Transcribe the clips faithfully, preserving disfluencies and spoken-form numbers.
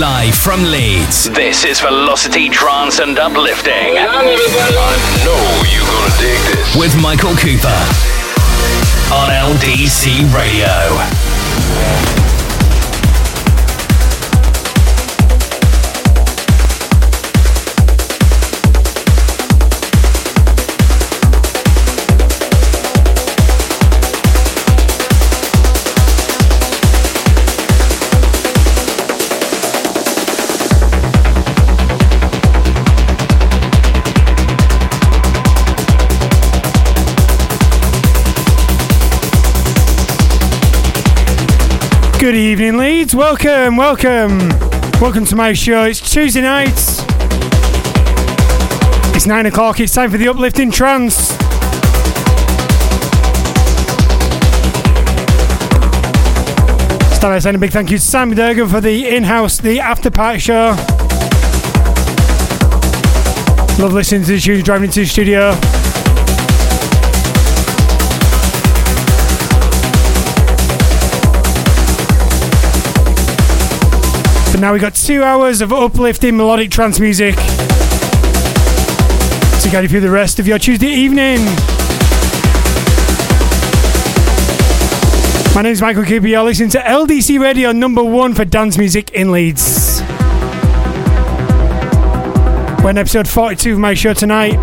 Live from Leeds. This is Velocity Trance and Uplifting. I know you're gonna dig this. With Michael Cooper on L D C Radio. Good evening, Leeds. Welcome, welcome. Welcome to my show. It's Tuesday night. It's nine o'clock. It's time for the Uplifting Trance. Start by saying a big thank you to Sam Durgan for the in-house, the after-party show. Love listening to the tunes driving into the studio. Now we've got two hours of uplifting melodic trance music to guide you through the rest of your Tuesday evening. My name is Michael Cooper. You're listening to L D C Radio, number one for dance music in Leeds. We're in episode forty-two of my show tonight.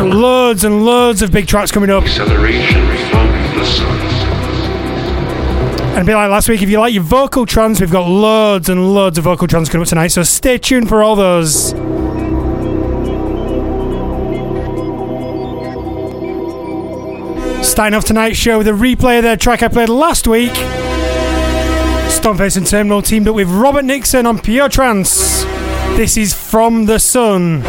And loads and loads of big tracks coming up. Acceleration from the sun. And a bit like last week, if you like your vocal trance, we've got loads and loads of vocal trance coming up tonight, so stay tuned for all those. Starting off tonight's show with a replay of their track I played last week. Stoneface and Terminal teamed up with Robert Nixon on Pure Trance. This is From the Sun.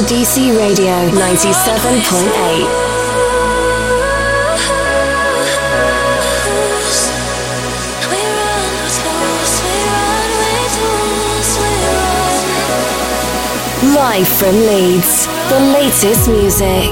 L D C Radio ninety-seven point eight. Live from Leeds, the latest music.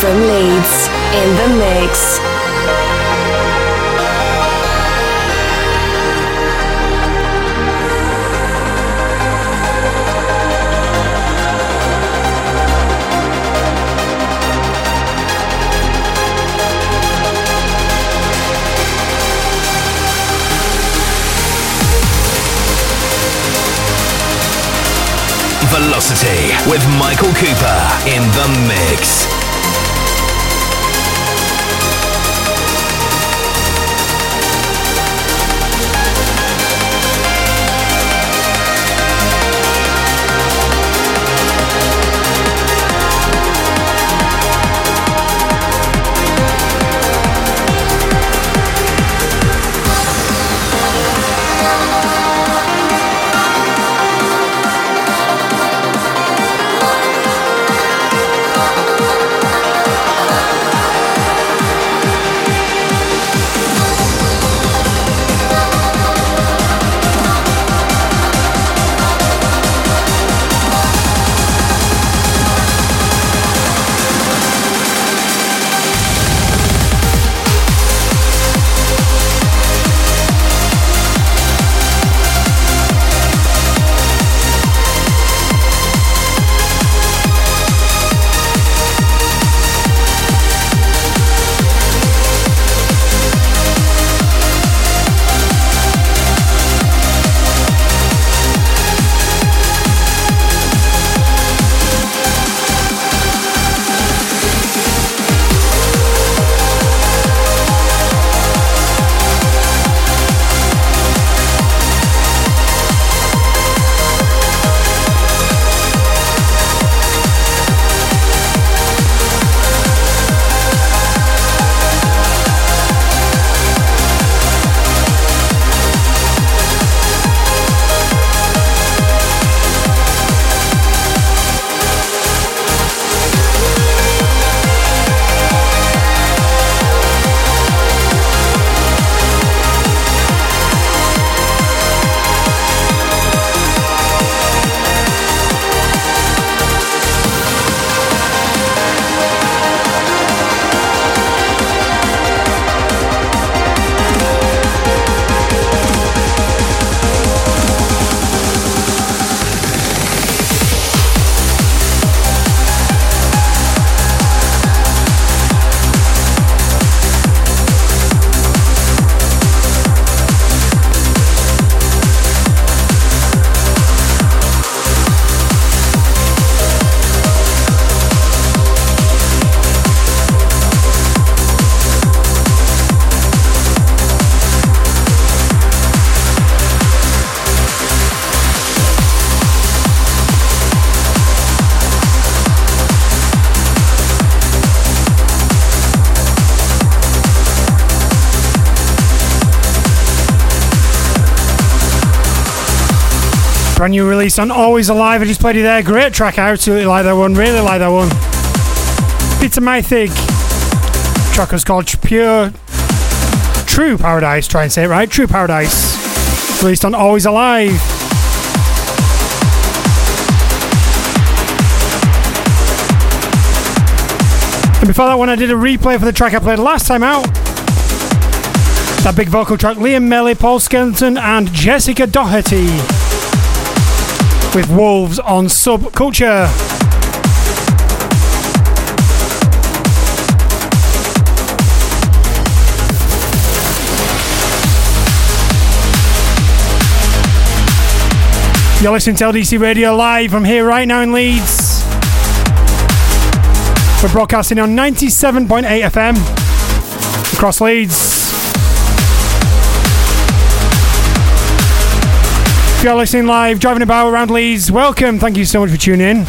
From Leeds, in the mix. Velocity with Michael Cooper in the mix. Brand new release on Always Alive. I just played you there. Great track. I absolutely like that one. Really like that one. Peter Mythig. The track was called Pure True Paradise. Try and say it right. True Paradise. Released on Always Alive. And before that one, I did a replay for the track I played last time out. That big vocal track. Liam Melly, Paul Skelton, and Jessica Doherty. With Wolves on Subculture. You're listening to L D C Radio live from here right now in Leeds. We're broadcasting on ninety-seven point eight F M across Leeds. If you're listening live, driving about around Leeds, welcome. Thank you so much for tuning in. You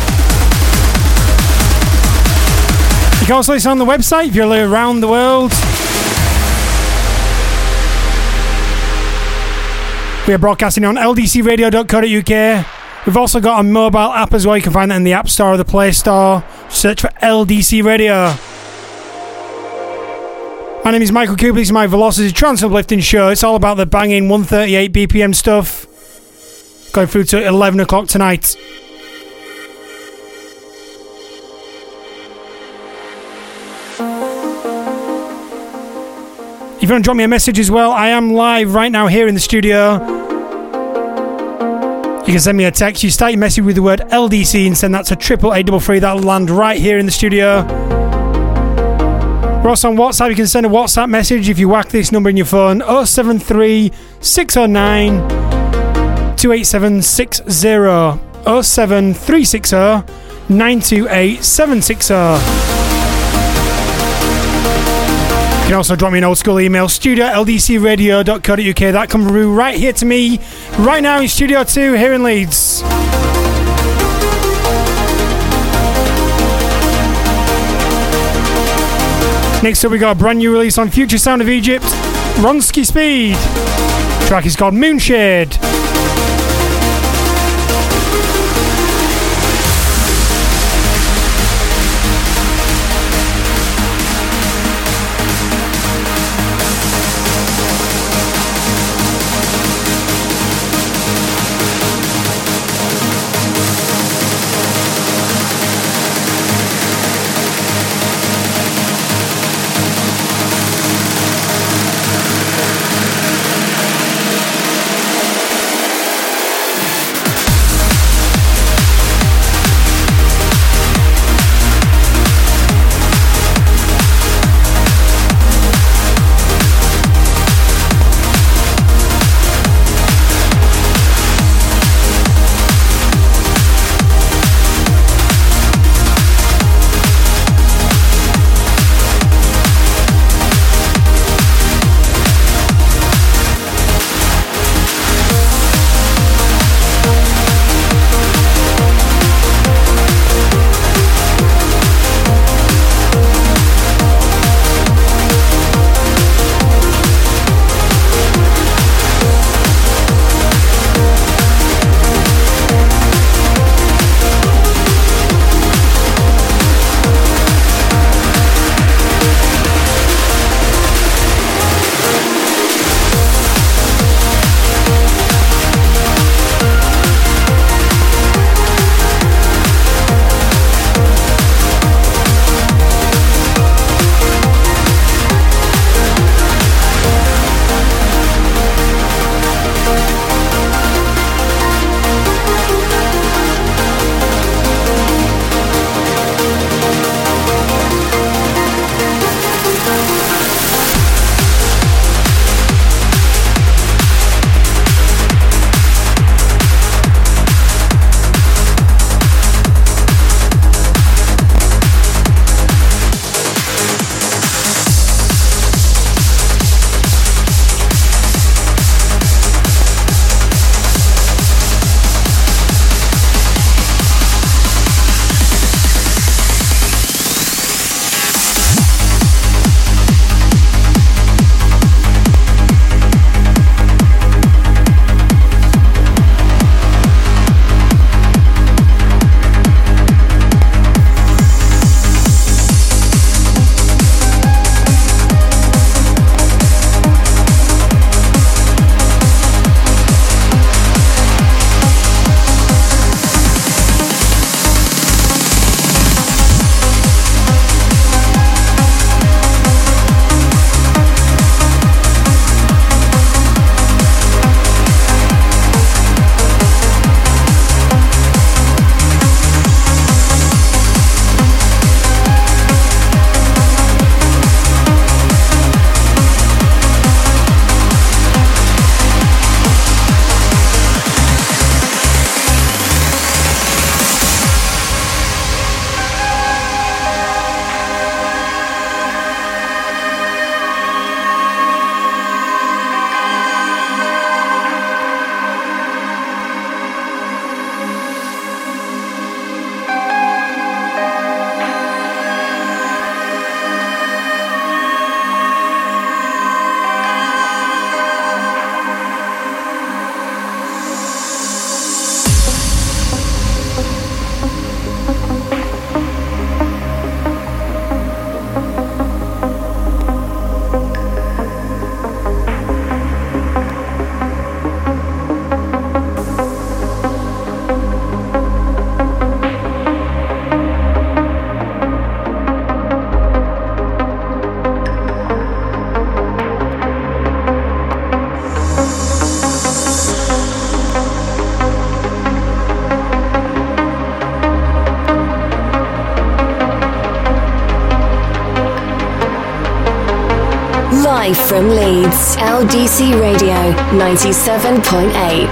can also listen on the website if you're around the world. We are broadcasting on L D C radio dot co dot U K. We've also got a mobile app as well. You can find that in the App Store or the Play Store. Search for L D C Radio. My name is Michael Cooper. This is my Velocity Trance uplifting show. It's all about the banging one thirty-eight B P M stuff. Going through to eleven o'clock tonight. If you want to drop me a message as well, I am live right now here in the studio. You can send me a text. You start your message with the word L D C and send that to triple eight three three. That'll land right here in the studio. We're also on WhatsApp. You can send a WhatsApp message if you whack this number in your phone. oh seven three, six oh nine, two eight seven six zero. oh seven three six oh nine two eight seven six oh. You can also drop me an old school email, studio at l d c radio dot co dot u k. That comes through right here to me right now in Studio two here in Leeds. Next up we got a brand new release on Future Sound of Egypt, Ronski Speed. The track is called Moonshade. From Leeds, L D C Radio ninety-seven point eight.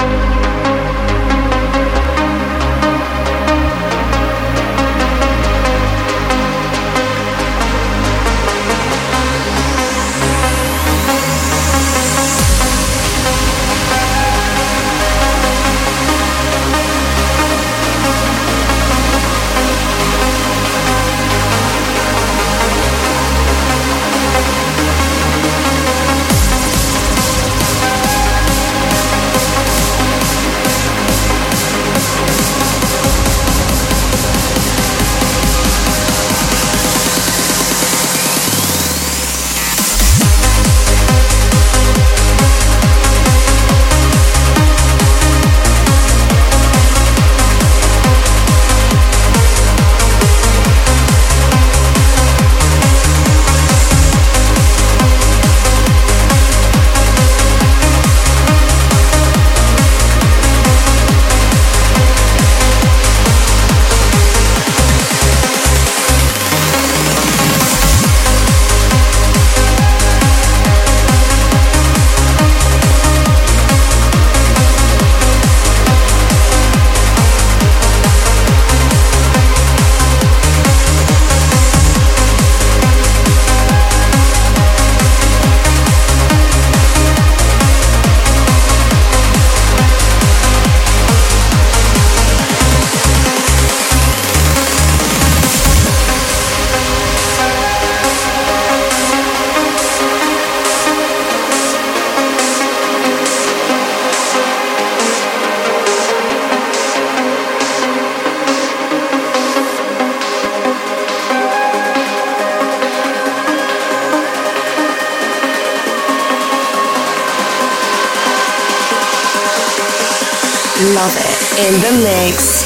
love it in the mix.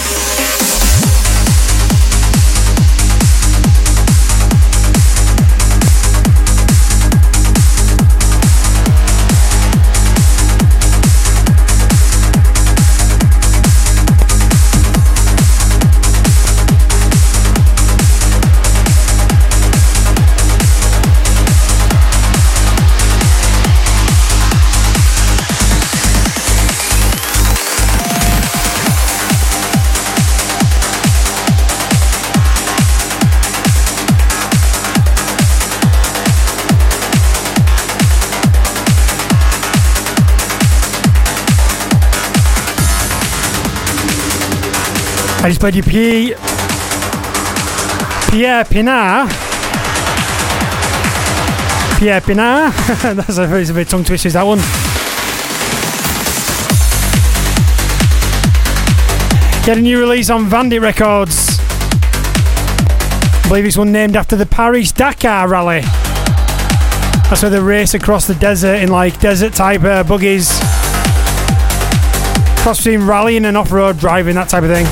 À l'espace du pied, Pierre Pinard. Pierre Pinard. That's a very bit tongue twisters, that one. Get a new release on Vandit Records. I believe it's one named after the Paris Dakar rally. That's where they race across the desert in like desert type uh, buggies. Cross between rallying and off-road driving, that type of thing.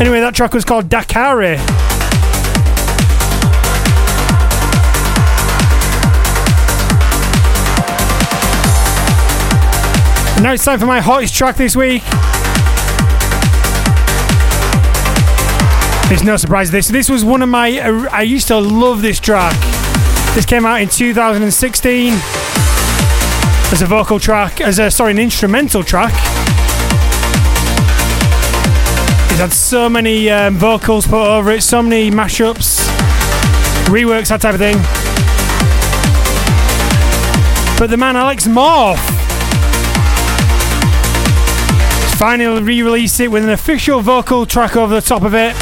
Anyway, that track was called Dakare. And now it's time for my hottest track this week. It's no surprise this. This was one of my... I used to love this track. This came out in two thousand sixteen as a vocal track, as a, sorry, an instrumental track. It's had so many um, vocals put over it, so many mashups, reworks, that type of thing. But the man Alex Morph finally re-released it with an official vocal track over the top of it.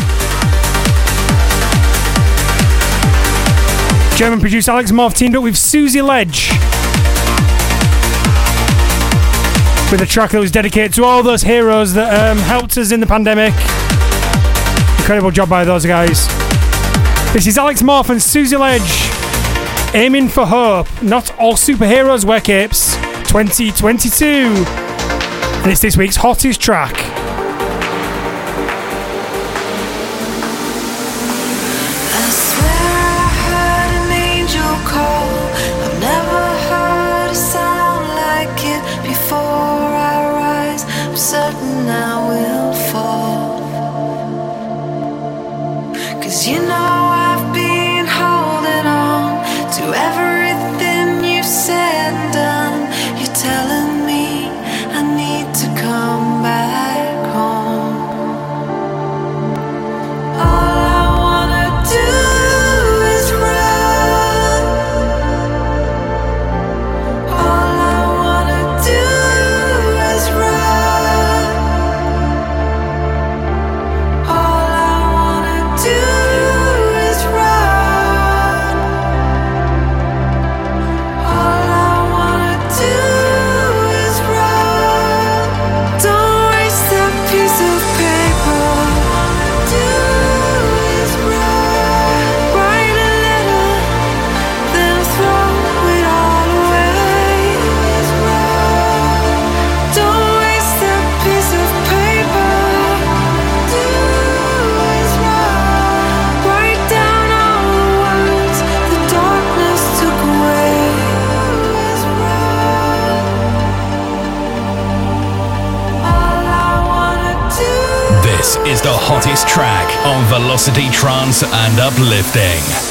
German producer Alex Morph teamed up with Susie Ledge with a track that was dedicated to all those heroes that um, helped us in the pandemic. Incredible job by those guys. This is Alex Morph and Susie Ledge, Aiming for Hope. Not all superheroes wear capes. twenty twenty-two. And it's this week's hottest track. Is the hottest track on Velocity Trance and Uplifting.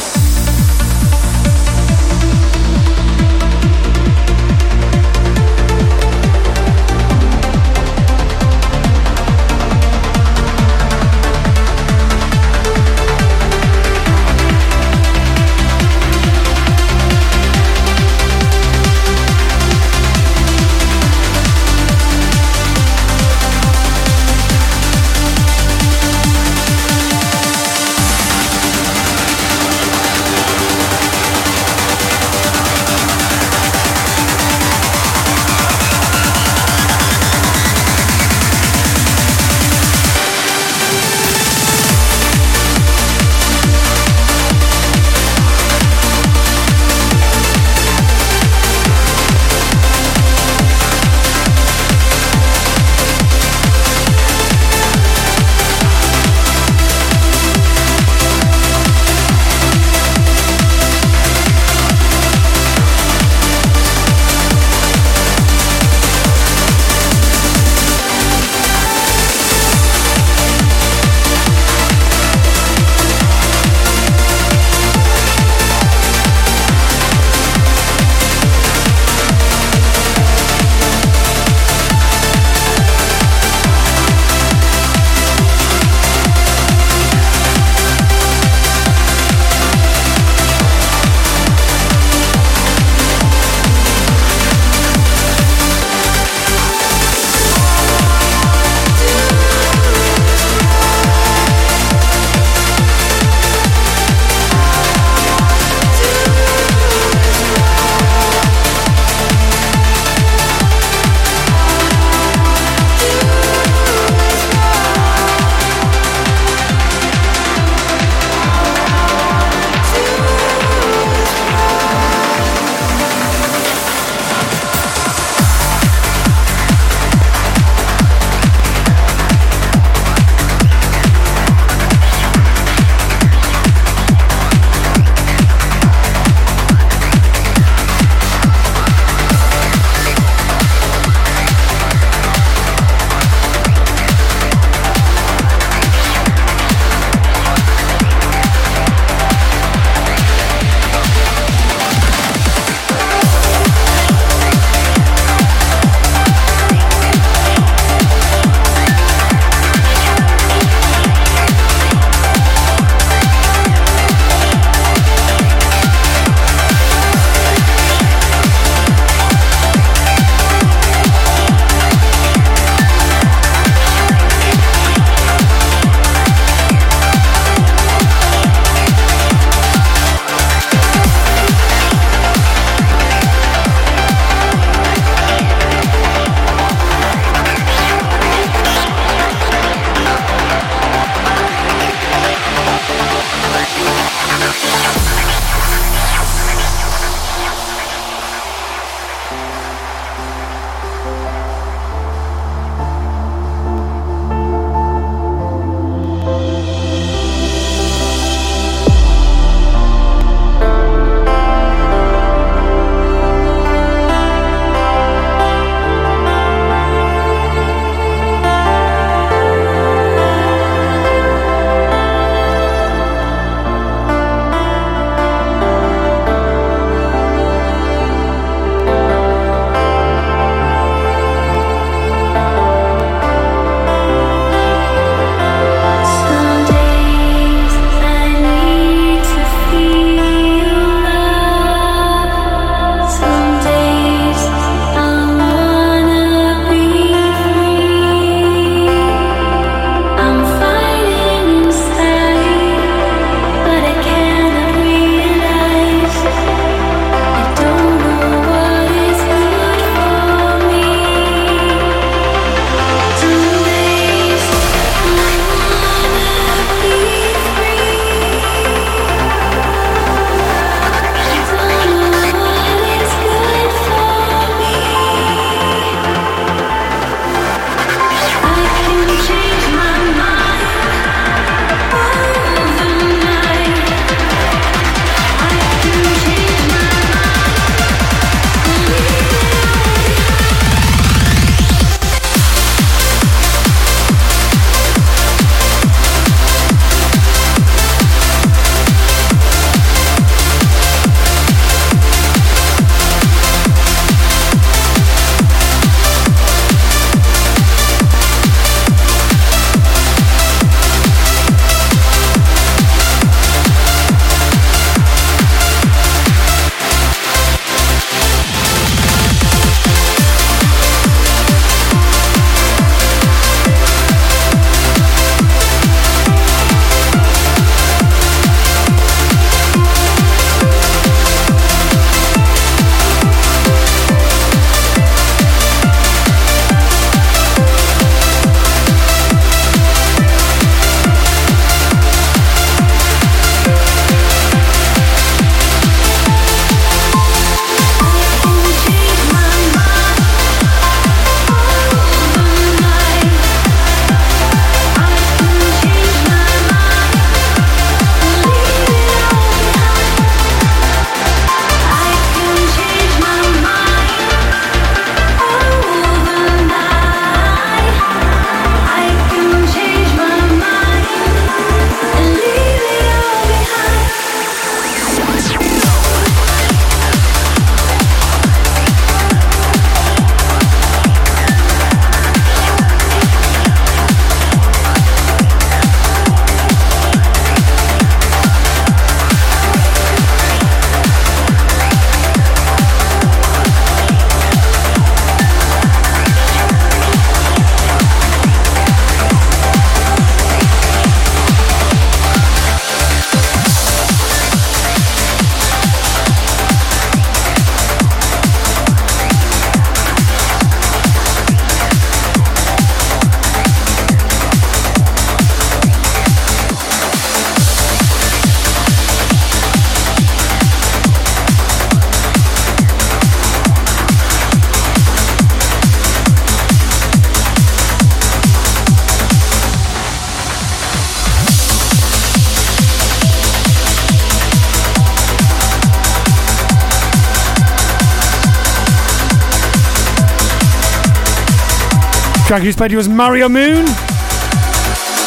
track who's played you was Mario Moon.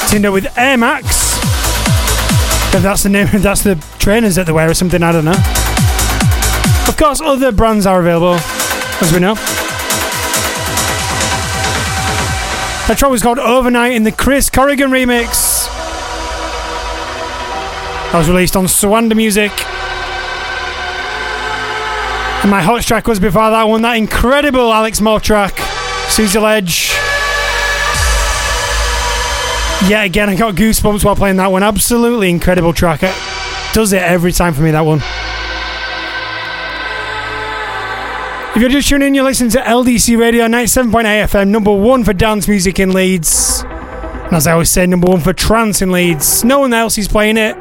Tinder with Air Max. If that's the name, if that's the trainers that they wear or something, I don't know. Of course, other brands are available, as we know. That track was called Overnight in the Chris Corrigan remix. That was released on Swanda Music. And my hot track was before that one, that incredible Alex Morph track, Susie Ledge. Yeah, again, I got goosebumps while playing that one. Absolutely incredible track. It does it every time for me, that one. If you're just tuning in, you're listening to L D C Radio, ninety-seven point eight F M, number one for dance music in Leeds. And as I always say, number one for trance in Leeds. No one else is playing it.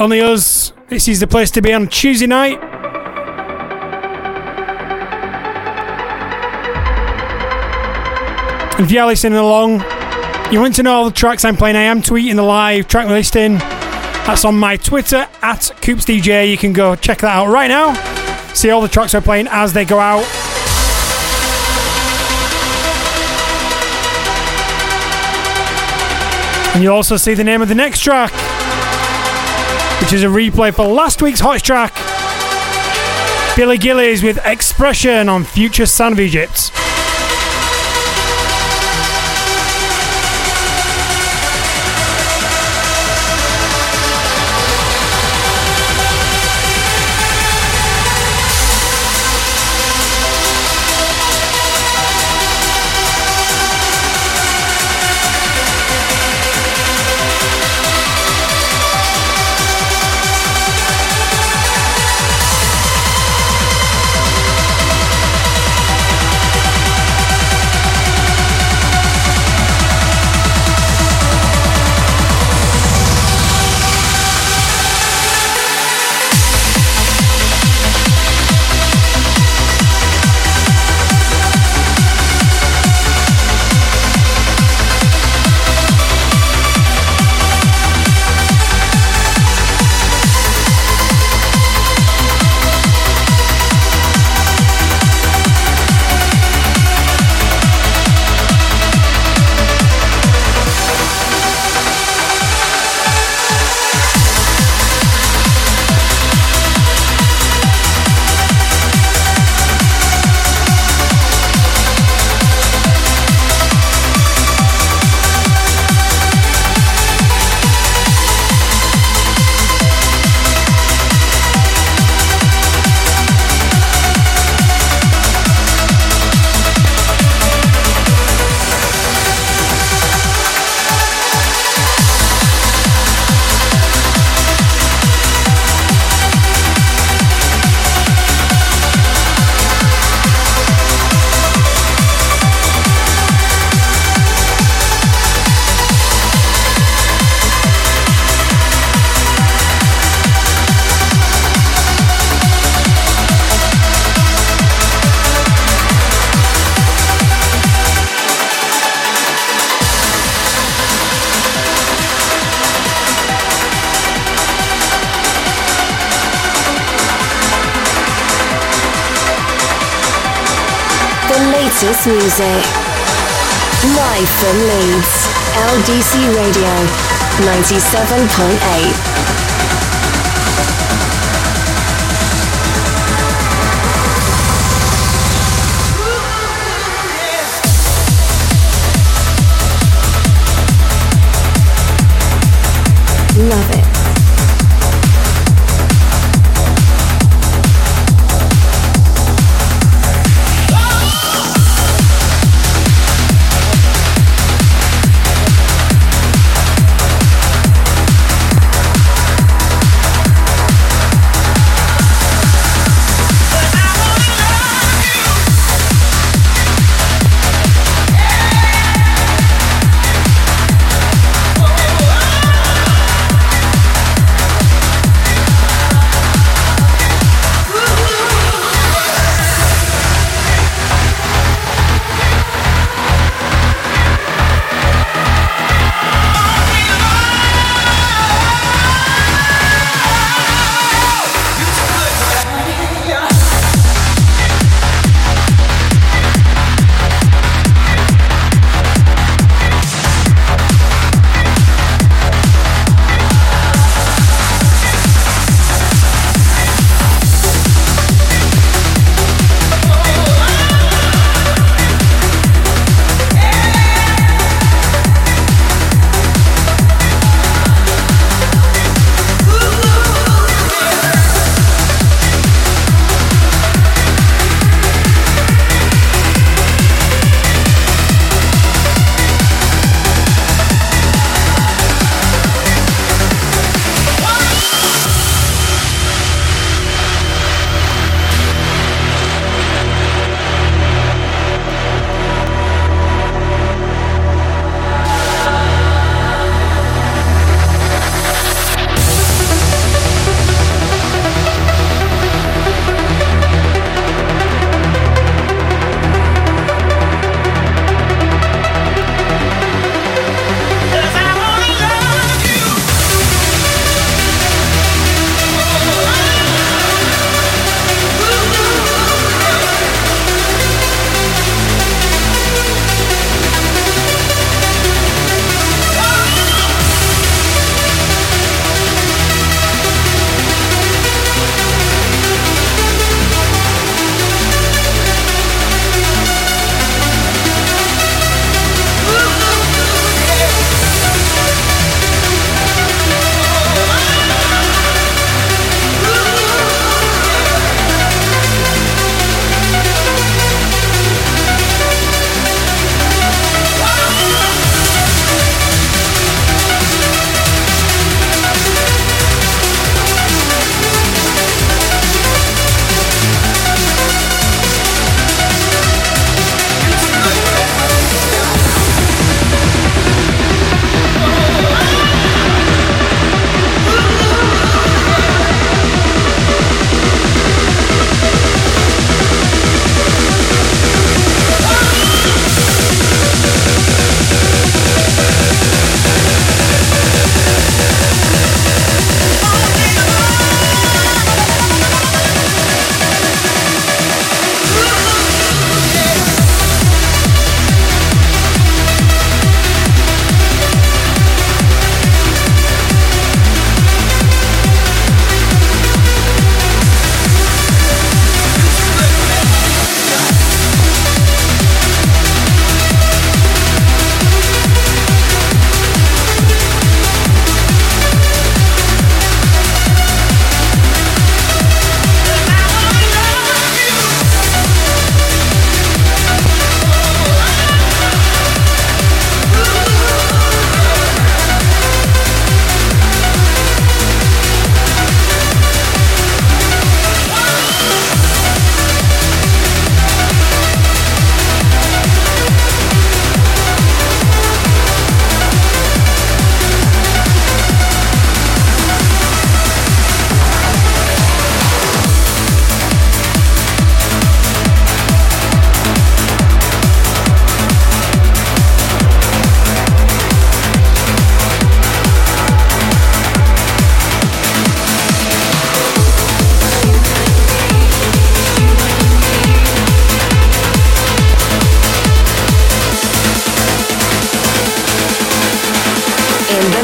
Only us. This is the place to be on Tuesday night. And if you are listening along, you want to know all the tracks I'm playing, I am tweeting the live track listing. That's on my Twitter, at CoopsDJ. You can go check that out right now. See all the tracks I'm playing as they go out. And you'll also see the name of the next track, which is a replay for last week's hottest track, Billy Gillies with Expression on Future Sound of Egypt. Music live from Leeds, L D C Radio, ninety-seven point eight.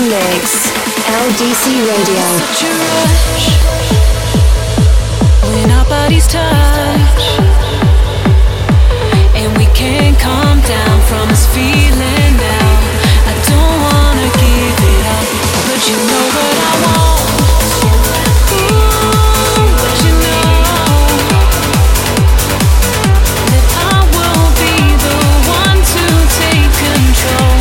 mix. L D C Radio. Such a rush when our bodies touch, and we can't calm down from this feeling now. I don't wanna give it up, but you know what I want. Ooh, but you know that I will be the one to take control.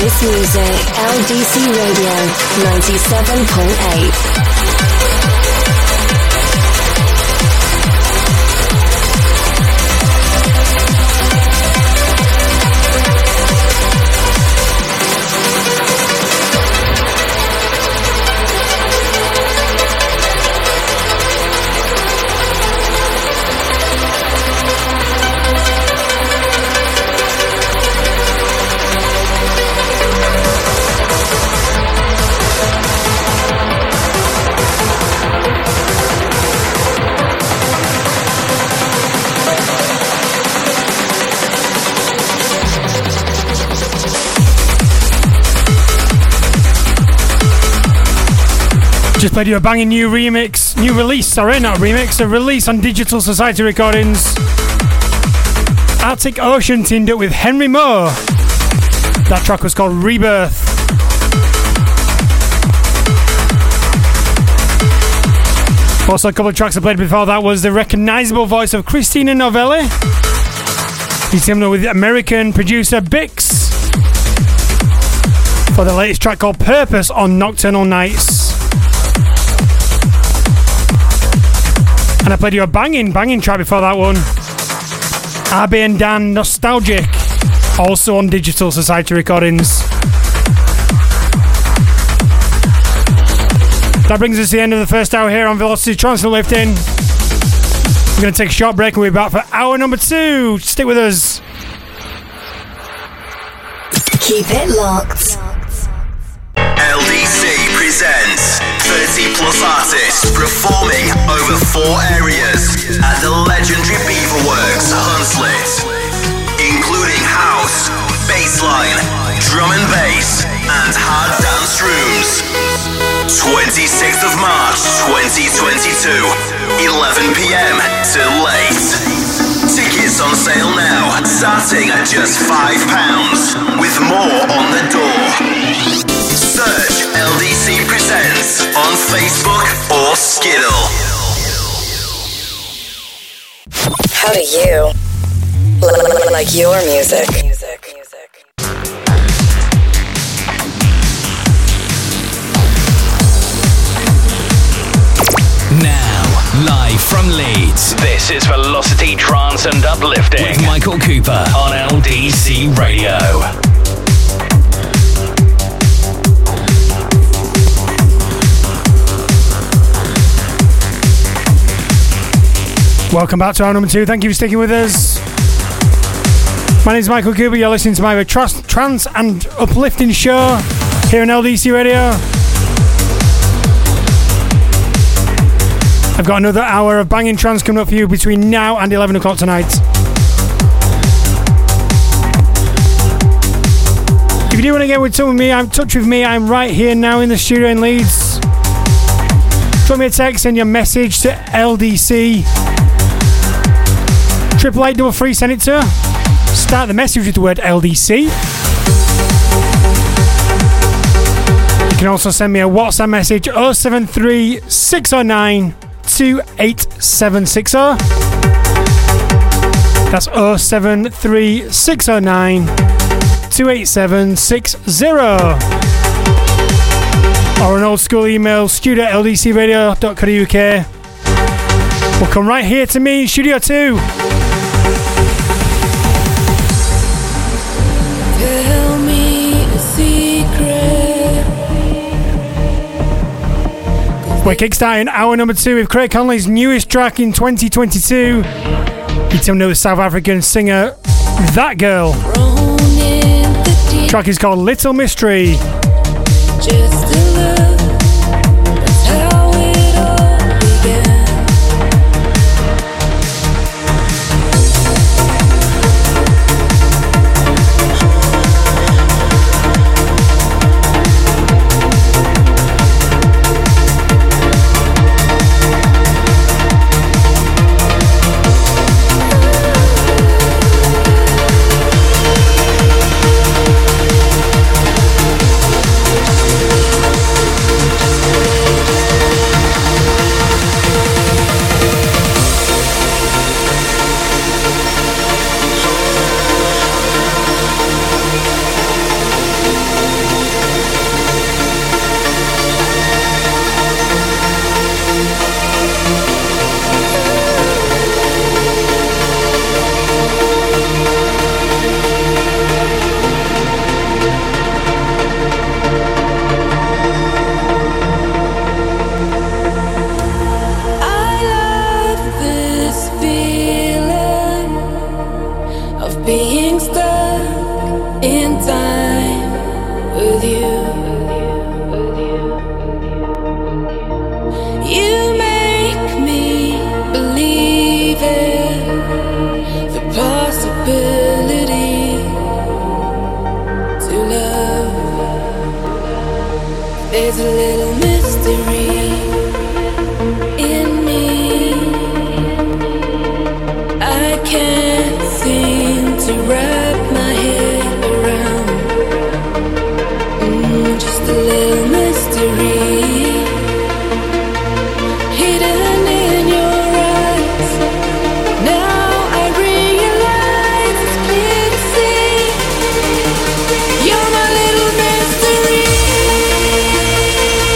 This music, L D C Radio, ninety-seven point eight. Just played you a banging new remix, new release, sorry, not a remix, a release on Digital Society Recordings. Arctic Ocean teamed up with Henry Moore. That track was called Rebirth. Also, a couple of tracks I played before that was the recognisable voice of Christina Novelli. He's teamed up with American producer Bix for the latest track called Purpose on Nocturnal Nights. And I played you a banging, banging track before that one. Abby and Dan, Nostalgic, also on Digital Society Recordings. That brings us to the end of the first hour here on Velocity Trance and Lifting. We're going to take a short break and we'll be back for hour number two. Stick with us. Keep it locked. L D C presents thirty plus artists performing over four areas at the legendary Beaverworks Hunslet, including house, bassline, drum and bass, and hard dance rooms. twenty-sixth of March twenty twenty-two, eleven p.m. till late. Tickets on sale now, starting at just five pounds, with more on the door. Search L D C Presents on Facebook or Skittle. How do you like your music? music, music. Now, live from Leeds, this is Velocity Trance and Uplifting with Michael Cooper on L D C Radio. Welcome back to hour number two. Thank you for sticking with us. My name is Michael Cooper. You're listening to my trans, trance and uplifting show here on L D C Radio. I've got another hour of banging trance coming up for you between now and eleven o'clock tonight. If you do want to get in touch with me, I'm in touch with me. I'm right here now in the studio in Leeds. Drop me a text and your message to L D C. Triple eight double three, send it to. Start the message with the word L D C. You can also send me a WhatsApp message oh seven three, six oh nine, two eight seven six oh. That's oh seven three, six oh nine, two eight seven six oh. Or an old school email, studio at L D C radio dot co dot U K. Well, come right here to me, Studio two. We're kickstarting hour number two with Craig Conley's newest track in twenty twenty-two. He's teamed up with South African singer That Girl. The track is called Little Mystery. Just a look. being stuck in time with you. There's a little mystery in me. I can't seem to wrap my head around. Mm, just a little mystery hidden in your eyes. Now I realize it's clear to see. You're my little mystery. We'll be right back.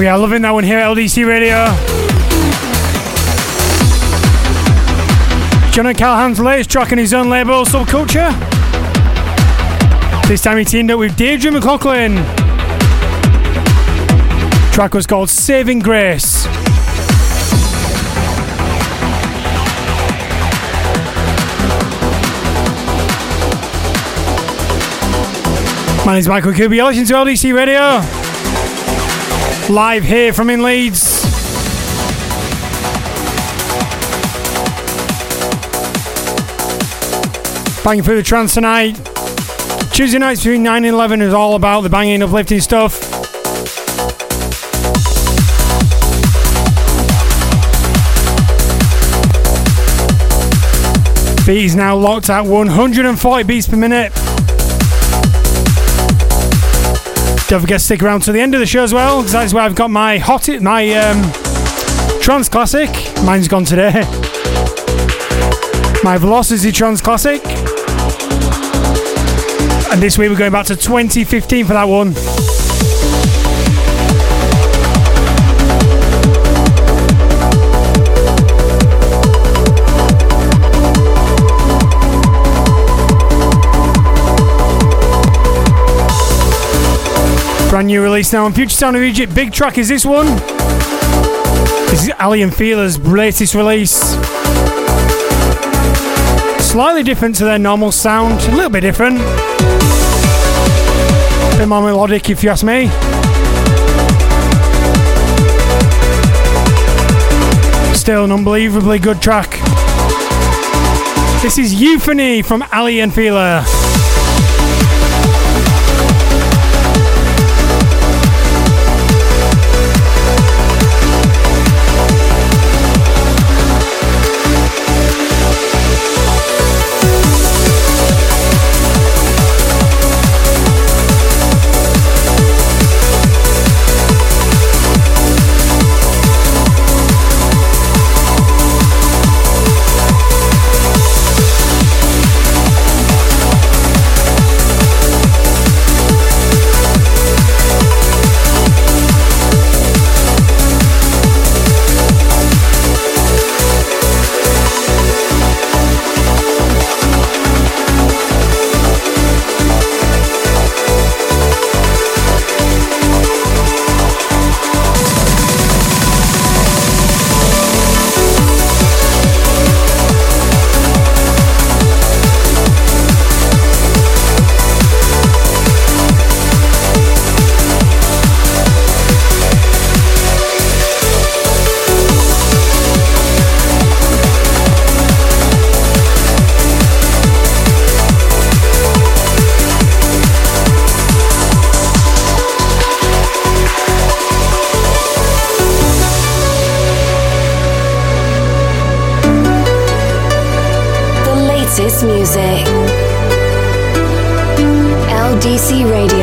We are loving that one here at L D C Radio. John and Callahan's latest track on his own label, Subculture. This time he teamed up with Deirdre McLaughlin. The track was called Saving Grace. My name's Michael Kubi, you're listening to L D C Radio. Live here from in Leeds. Banging through the trance tonight. Tuesday nights between nine and eleven is all about the banging, uplifting stuff. Beat is now locked at one hundred forty beats per minute. Don't forget to stick around to the end of the show as well, because that's where I've got my hot, my um, trance classic. Mine's gone today. My Velocity Trance classic. And this week we're going back to twenty fifteen for that one. Brand new release now on Future Sound of Egypt. Big track is this one. This is Ali and Feela's latest release. Slightly different to their normal sound. A little bit different. A bit more melodic if you ask me. Still an unbelievably good track. This is Euphony from Ali and Feela. Music. L D C Radio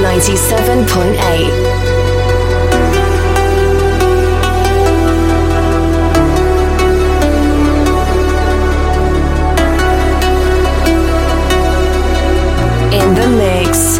ninety-seven point eight. In the mix.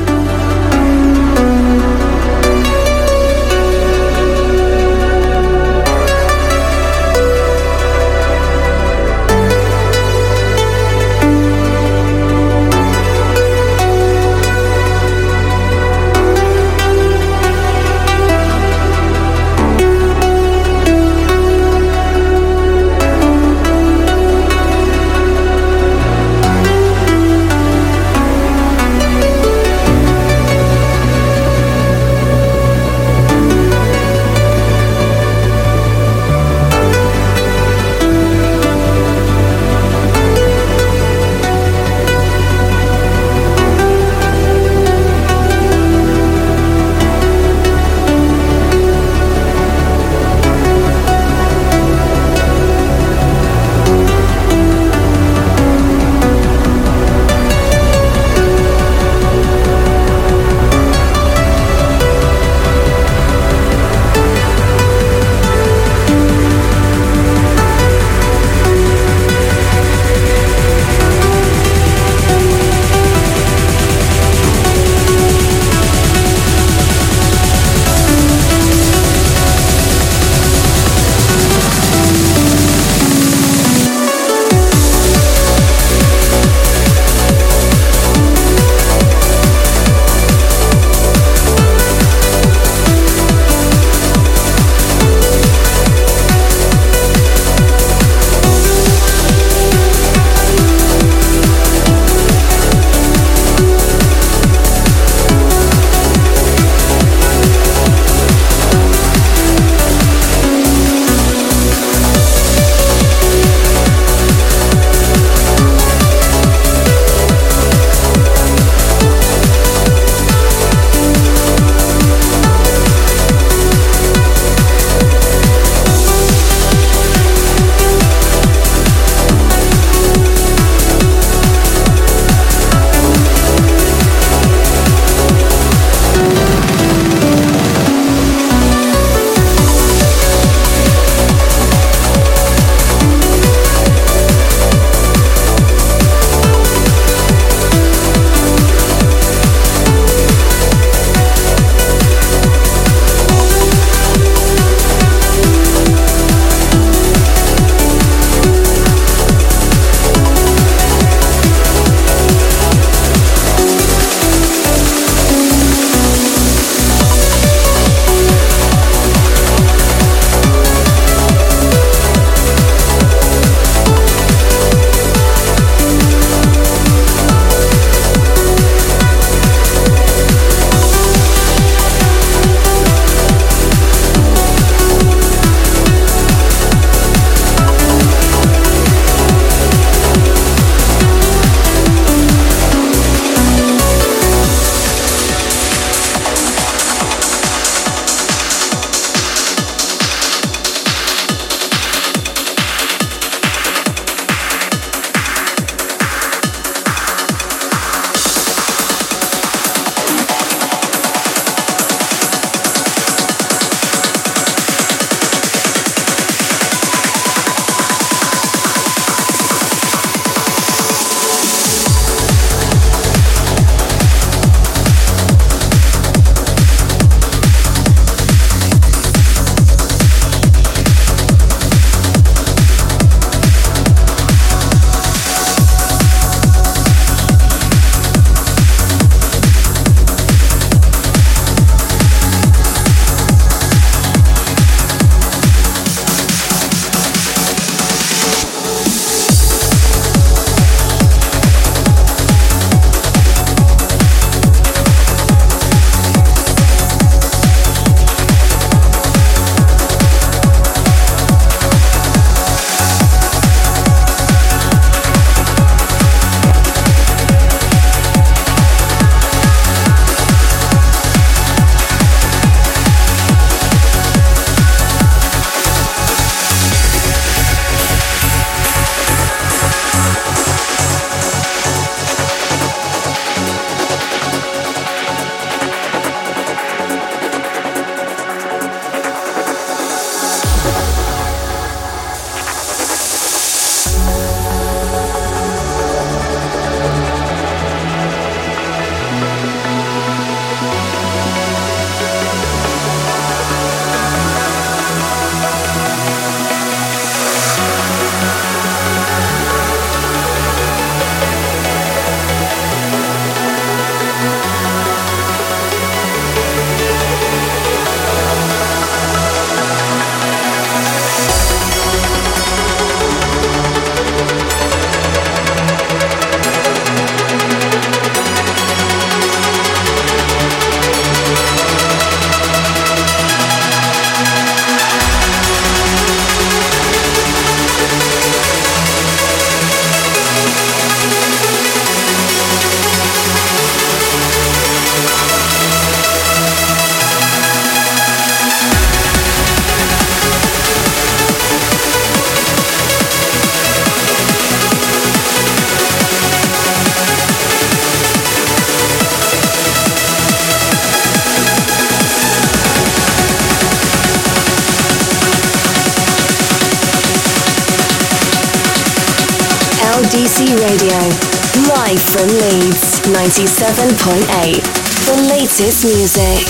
L D C Radio, live from Leeds, ninety-seven point eight, the latest music.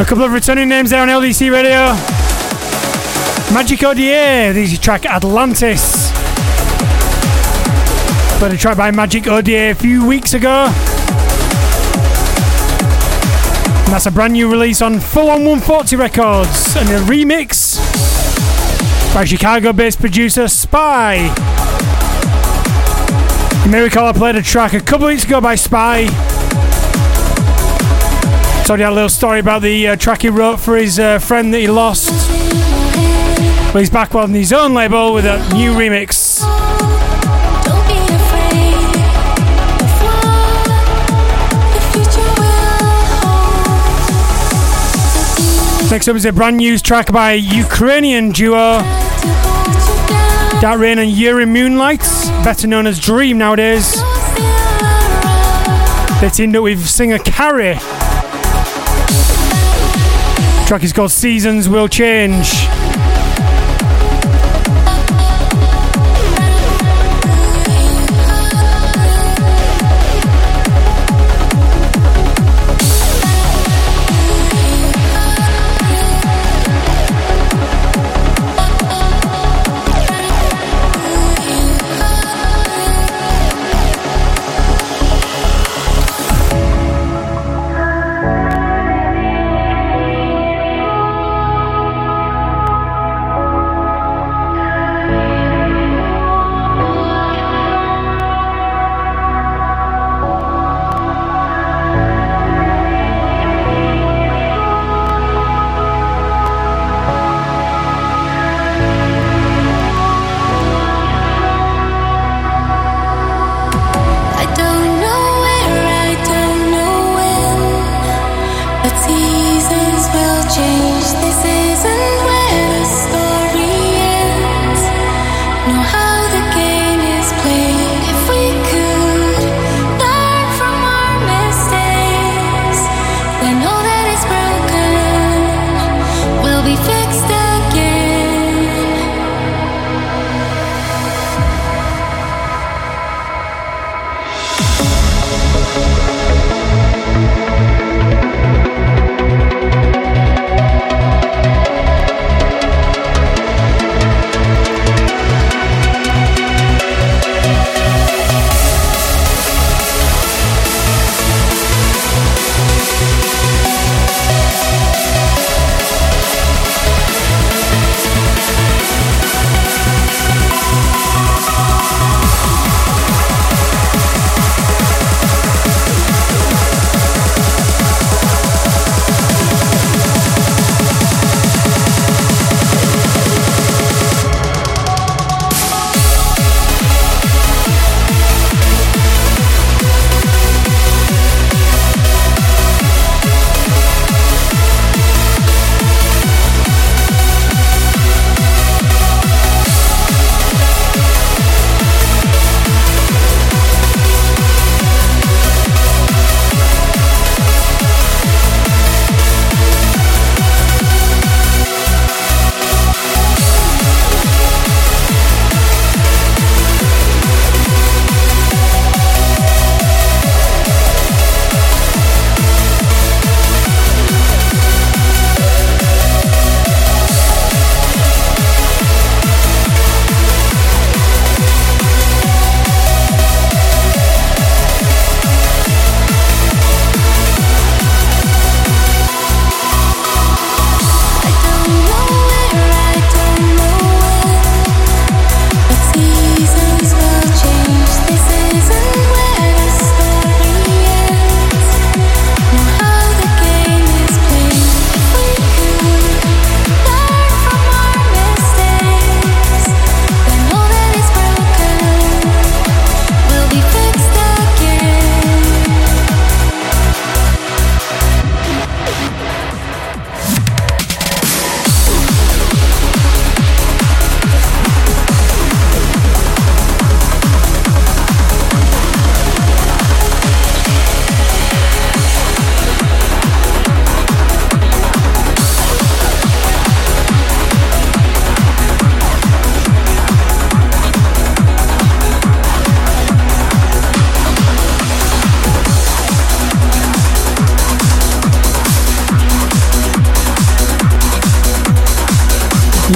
A couple of returning names there on L D C Radio. Magic O D A, this is track Atlantis. Played a track by Magic O D A a few weeks ago. And that's a brand new release on Full on one forty Records and a remix by Chicago-based producer Spy. You may recall I played a track a couple of weeks ago by Spy. I told you a little story about the uh, track he wrote for his uh, friend that he lost. But he's back on his own label with a new remix. Next up is a brand new track by Ukrainian duo Darren and Yuri Moonlight, better known as Dream nowadays. They teamed up with singer Carrie. The track is called Seasons Will Change.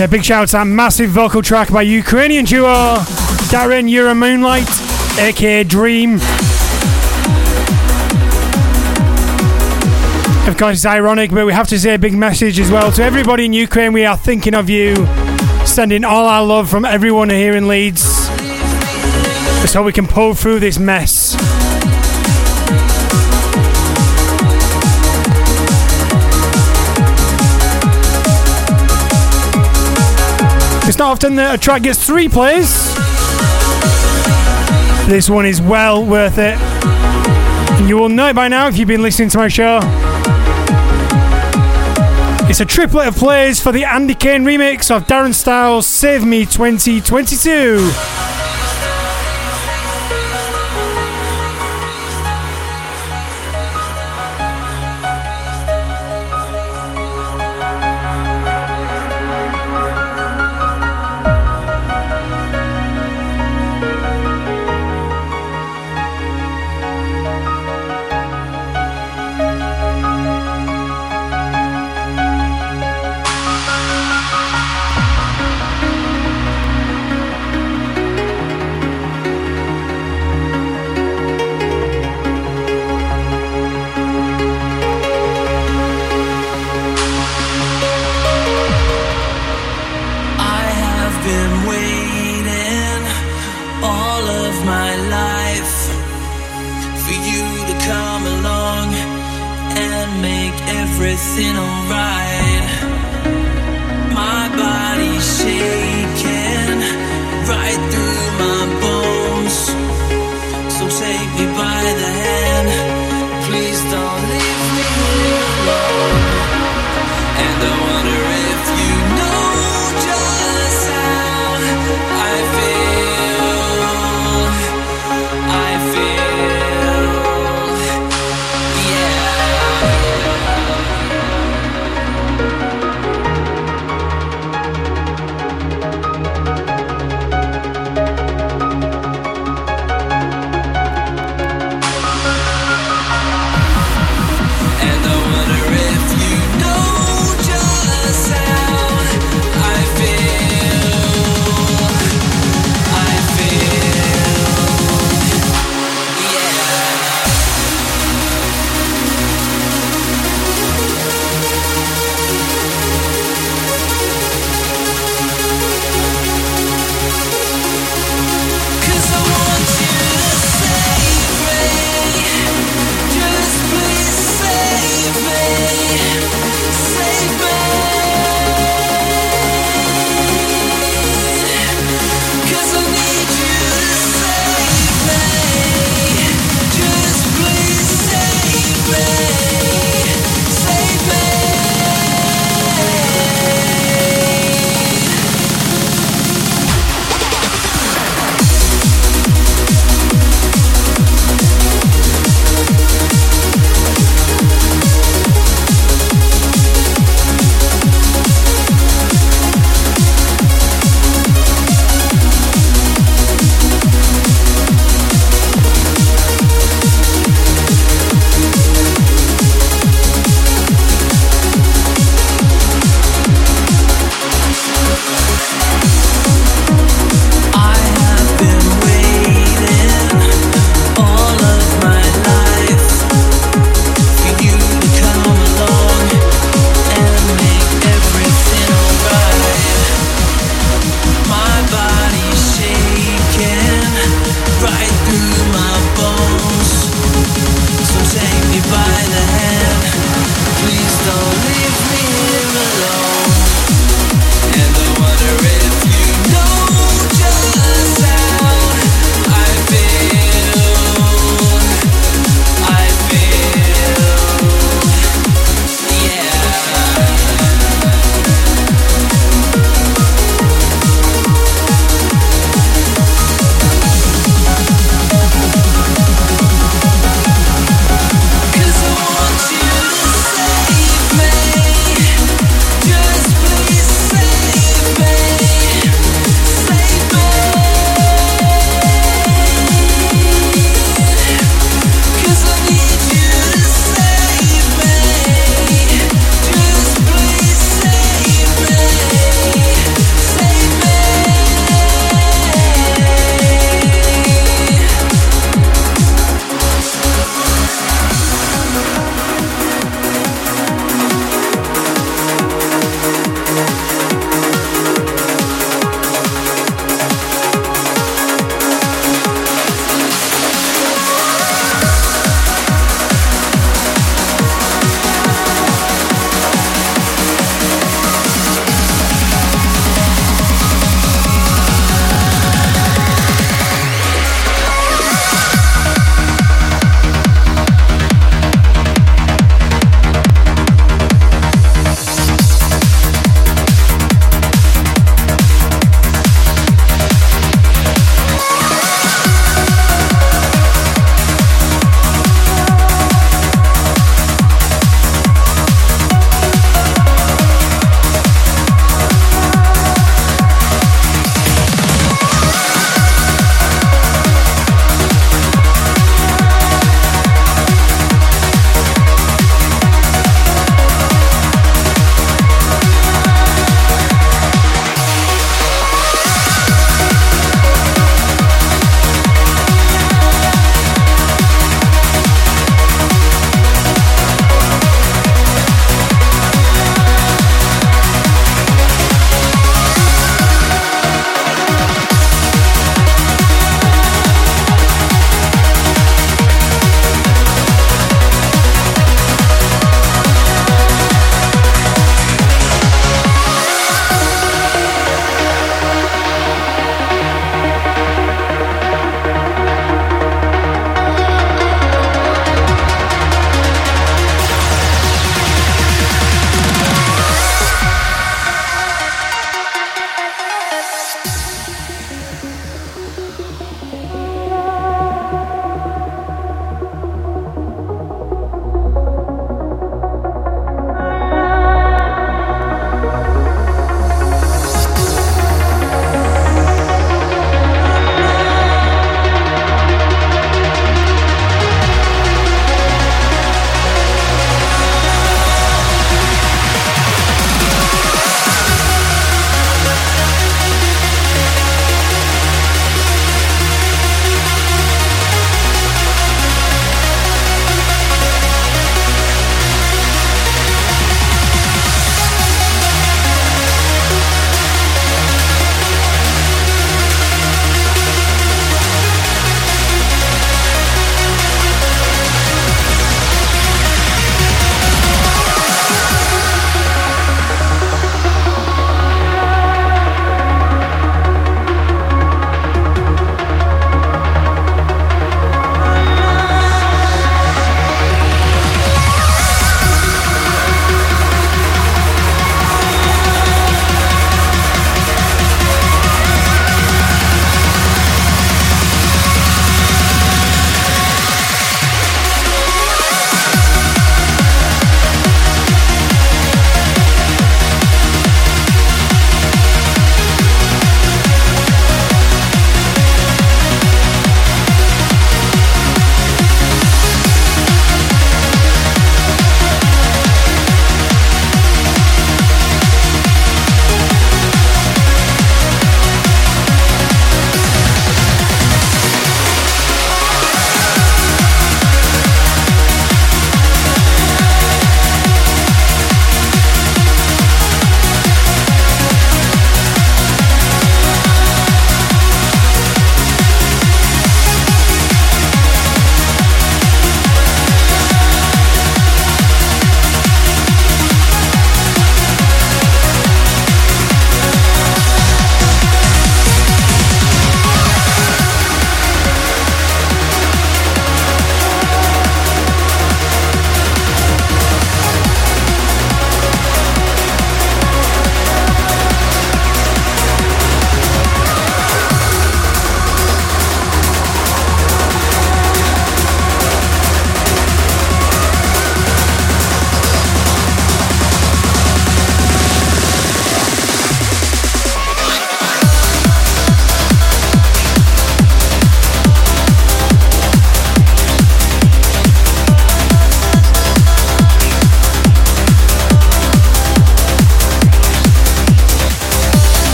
Yeah, big shout out to that massive vocal track by Ukrainian duo Darren Yura Moonlight, aka Dream. Of course, it's ironic, but we have to say a big message as well to everybody in Ukraine. We are thinking of you, sending all our love from everyone here in Leeds. Let's hope we can pull through this mess. It's not often that a track gets three plays. This one is well worth it. And you will know it by now if you've been listening to my show. It's a triplet of plays for the Andy Kane remix of Darren Styles' Save Me twenty twenty-two.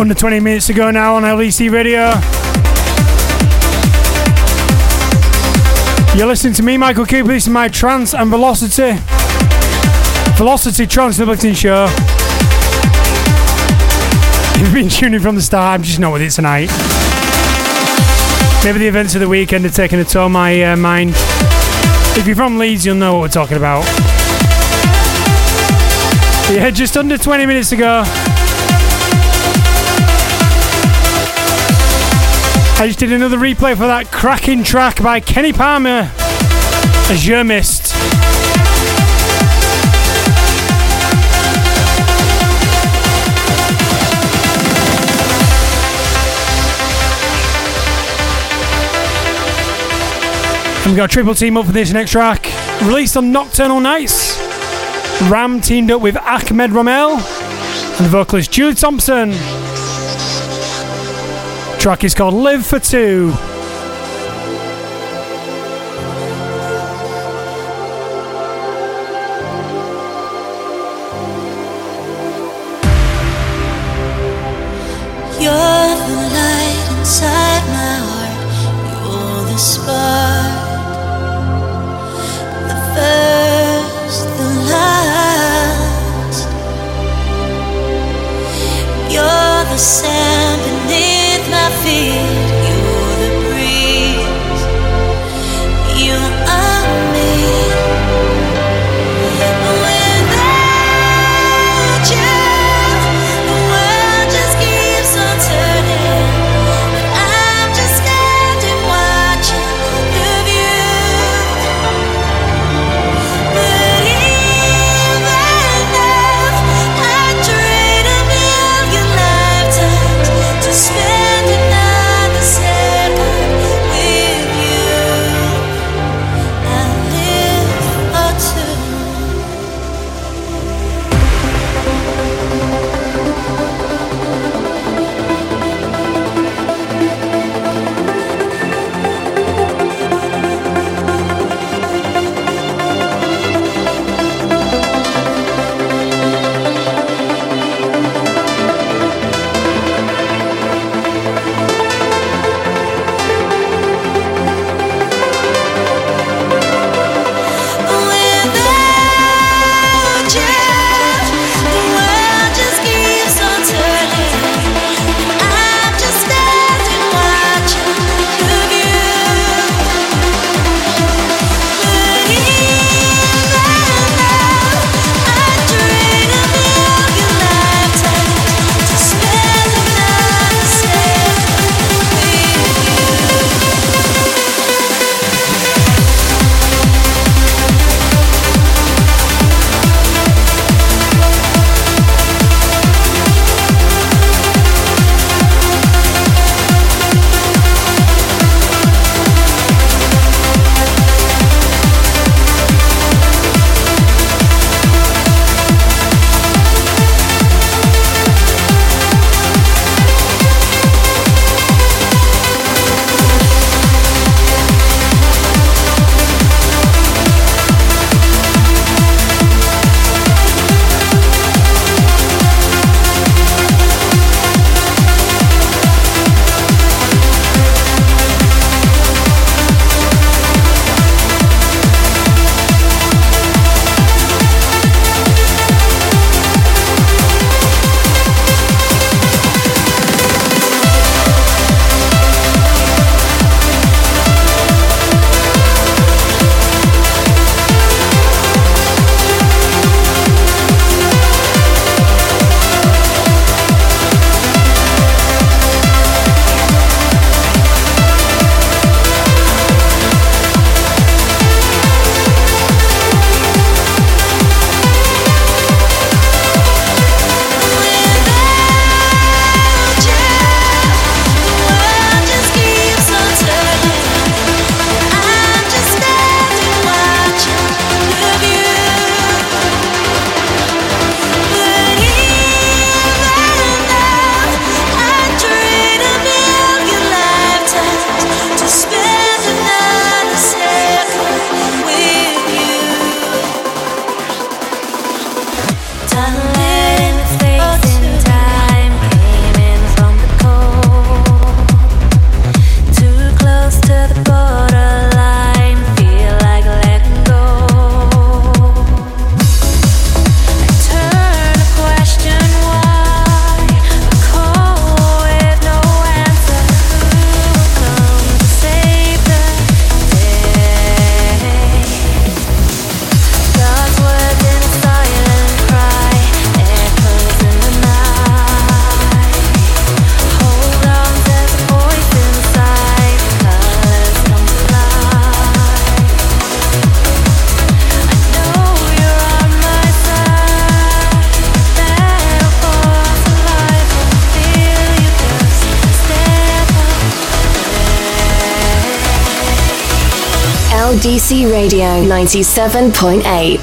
Under twenty minutes to go now on L D C Radio. You're listening to me, Michael Cooper. This is my Trance and Velocity. Velocity Trance, the Bulletin Show. If you've been tuning from the start, I'm just not with it tonight. Maybe the events of the weekend are taking a toll on my uh, mind. If you're from Leeds, you'll know what we're talking about. But yeah, just under twenty minutes to go. I just did another replay for that cracking track by Kenny Palmer, Azure Mist. We've got a triple team up for this next track. Released on Nocturnal Nights, Ram teamed up with Ahmed Rommel and the vocalist Julie Thompson. Track is called Live for Two. You're the light inside my heart. You're the spark, the first, the last. You're the sand beneath my feet, you're the breeze, you are me. Without you, the world just keeps on turning, but I'm just standing watching the view. But even though I dream a million lifetimes, L D C Radio ninety-seven point eight.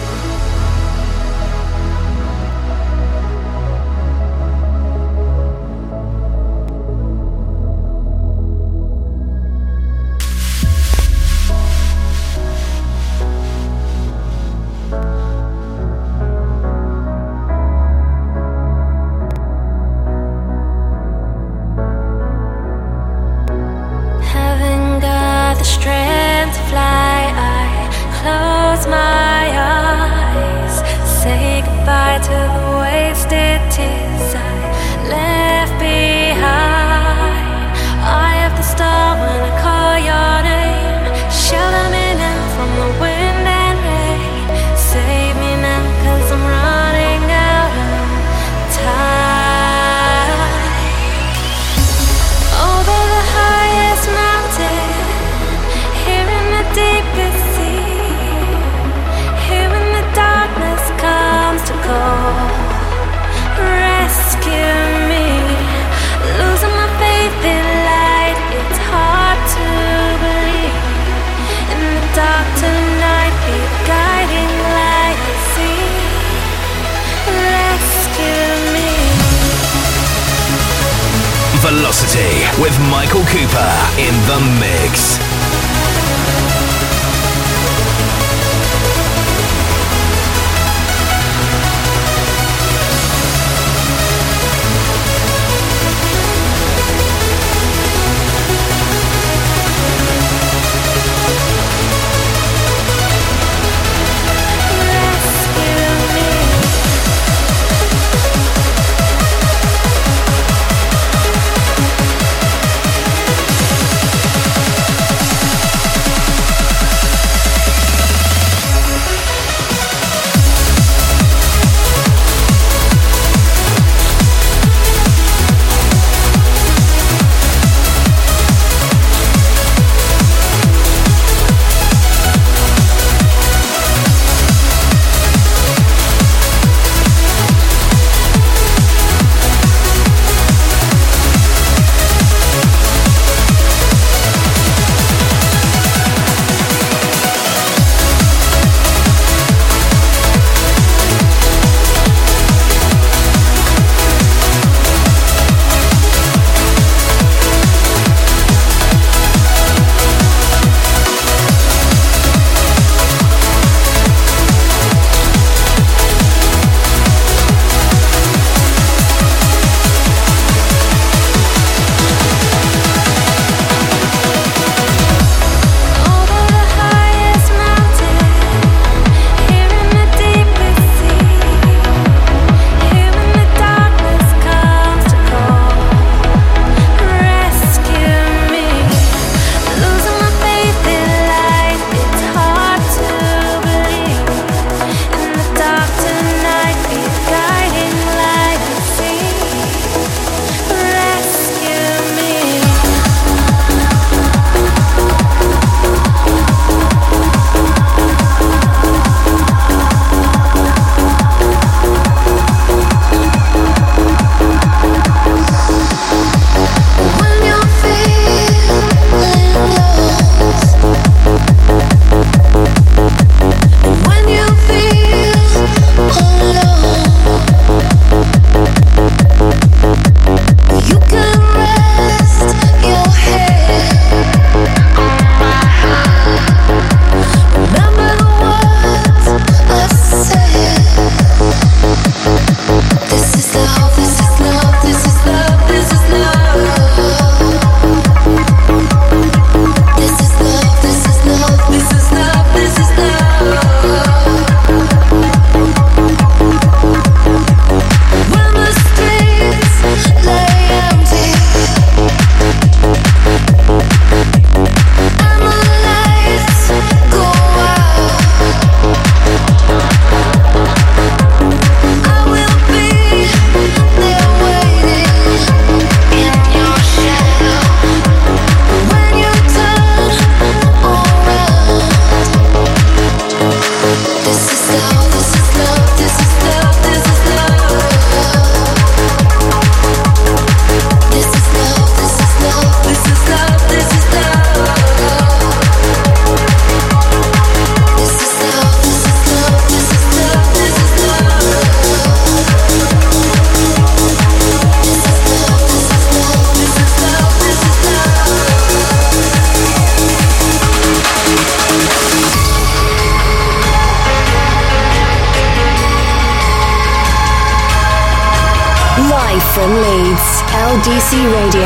L D C Radio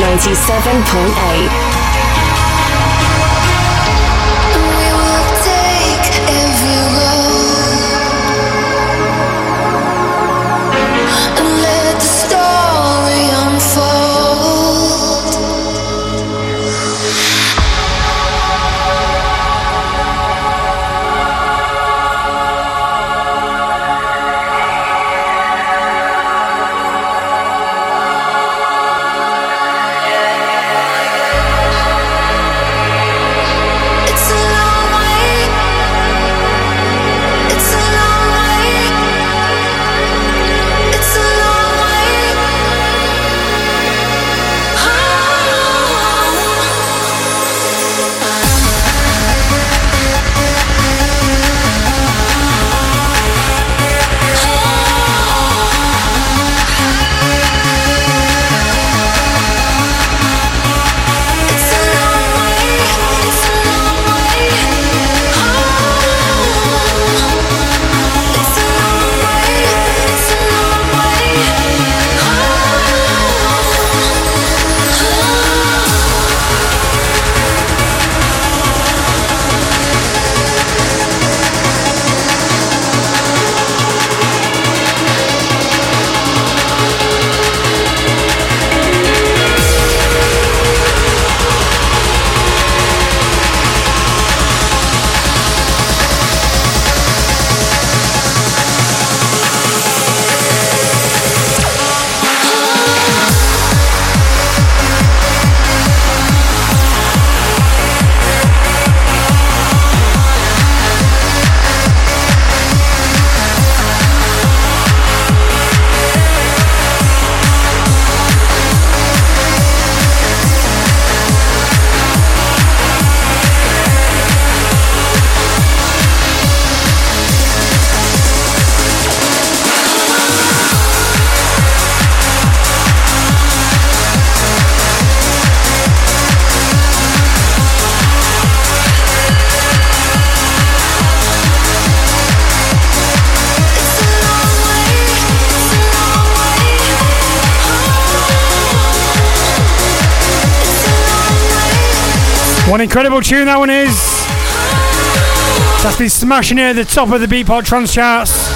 ninety-seven point eight. What an incredible tune that one is. That's been smashing it at the top of the Beatport Trance charts.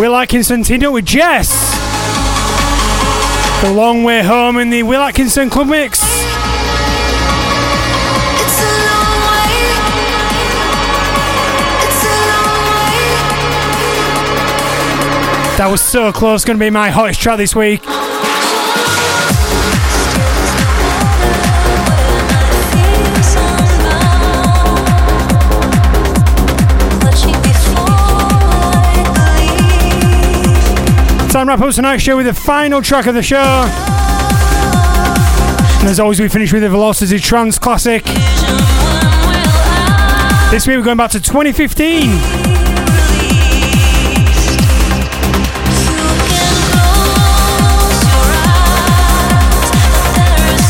Will Atkinson teamed up with Jess. The Long Way Home in the Will Atkinson Club Mix. That was so close, going to be my hottest track this week. Time to wrap up tonight's show with the final track of the show. And as always, we finish with the Velocity Trance classic. This week we're going back to twenty fifteen.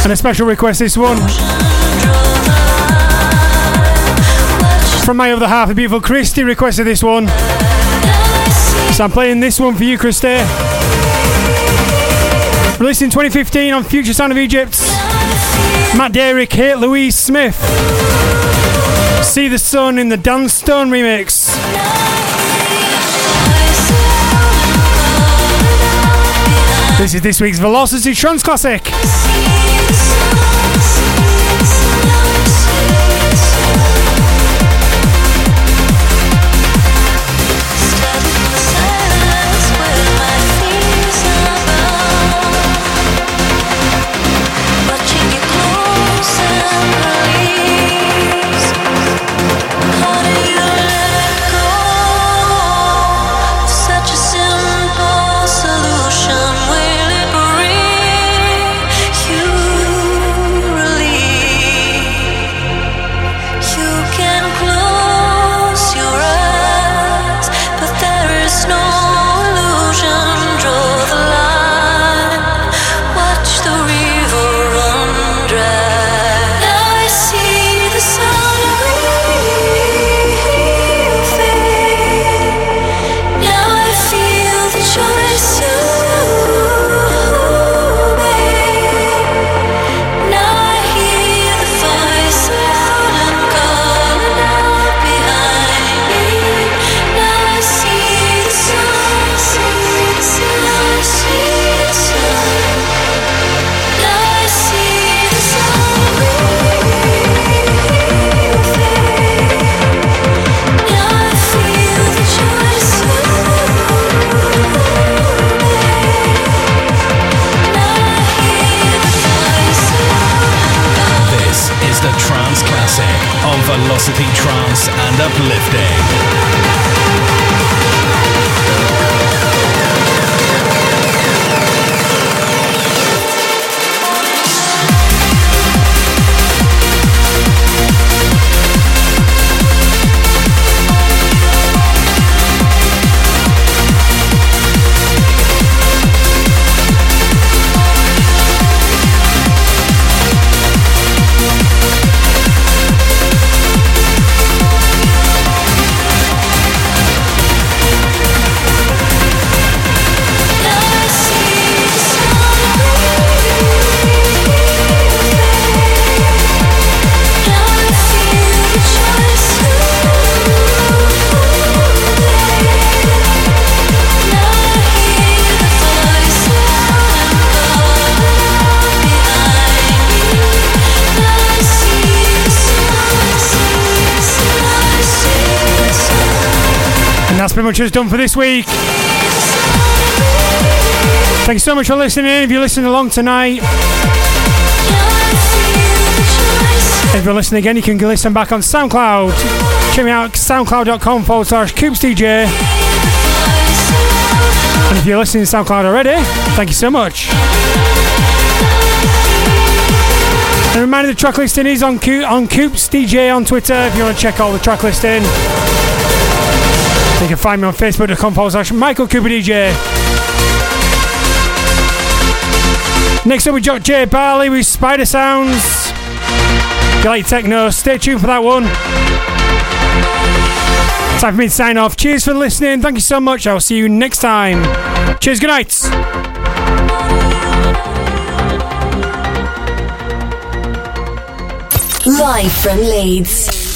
And a special request this one from my other half, the beautiful Christy, requested this one, so I'm playing this one for you, Christy. Released in twenty fifteen on Future Sound of Egypt. Matt Derrick, Kate Louise Smith, See the Sun in the Dan Stone remix. This is this week's Velocity Trance Classic. velocity trance and uplifting. That's pretty much it's done for this week. Thank you so much for listening. If you listened along tonight, if you're listening again, you can listen back on SoundCloud. Check me out, soundcloud.com forward slash CoopsDJ. And if you're listening to SoundCloud already, thank you so much. And a reminder, the track listing is on, Co- on CoopsDJ on Twitter if you want to check all the track listing. You can find me on facebook.com forward slash Michael Cooper D J. Next up, we got Jay Barley with Spider Sounds. If you like techno, stay tuned for that one. Time for me to sign off. Cheers for listening. Thank you so much. I'll see you next time. Cheers. Good night. Live from Leeds.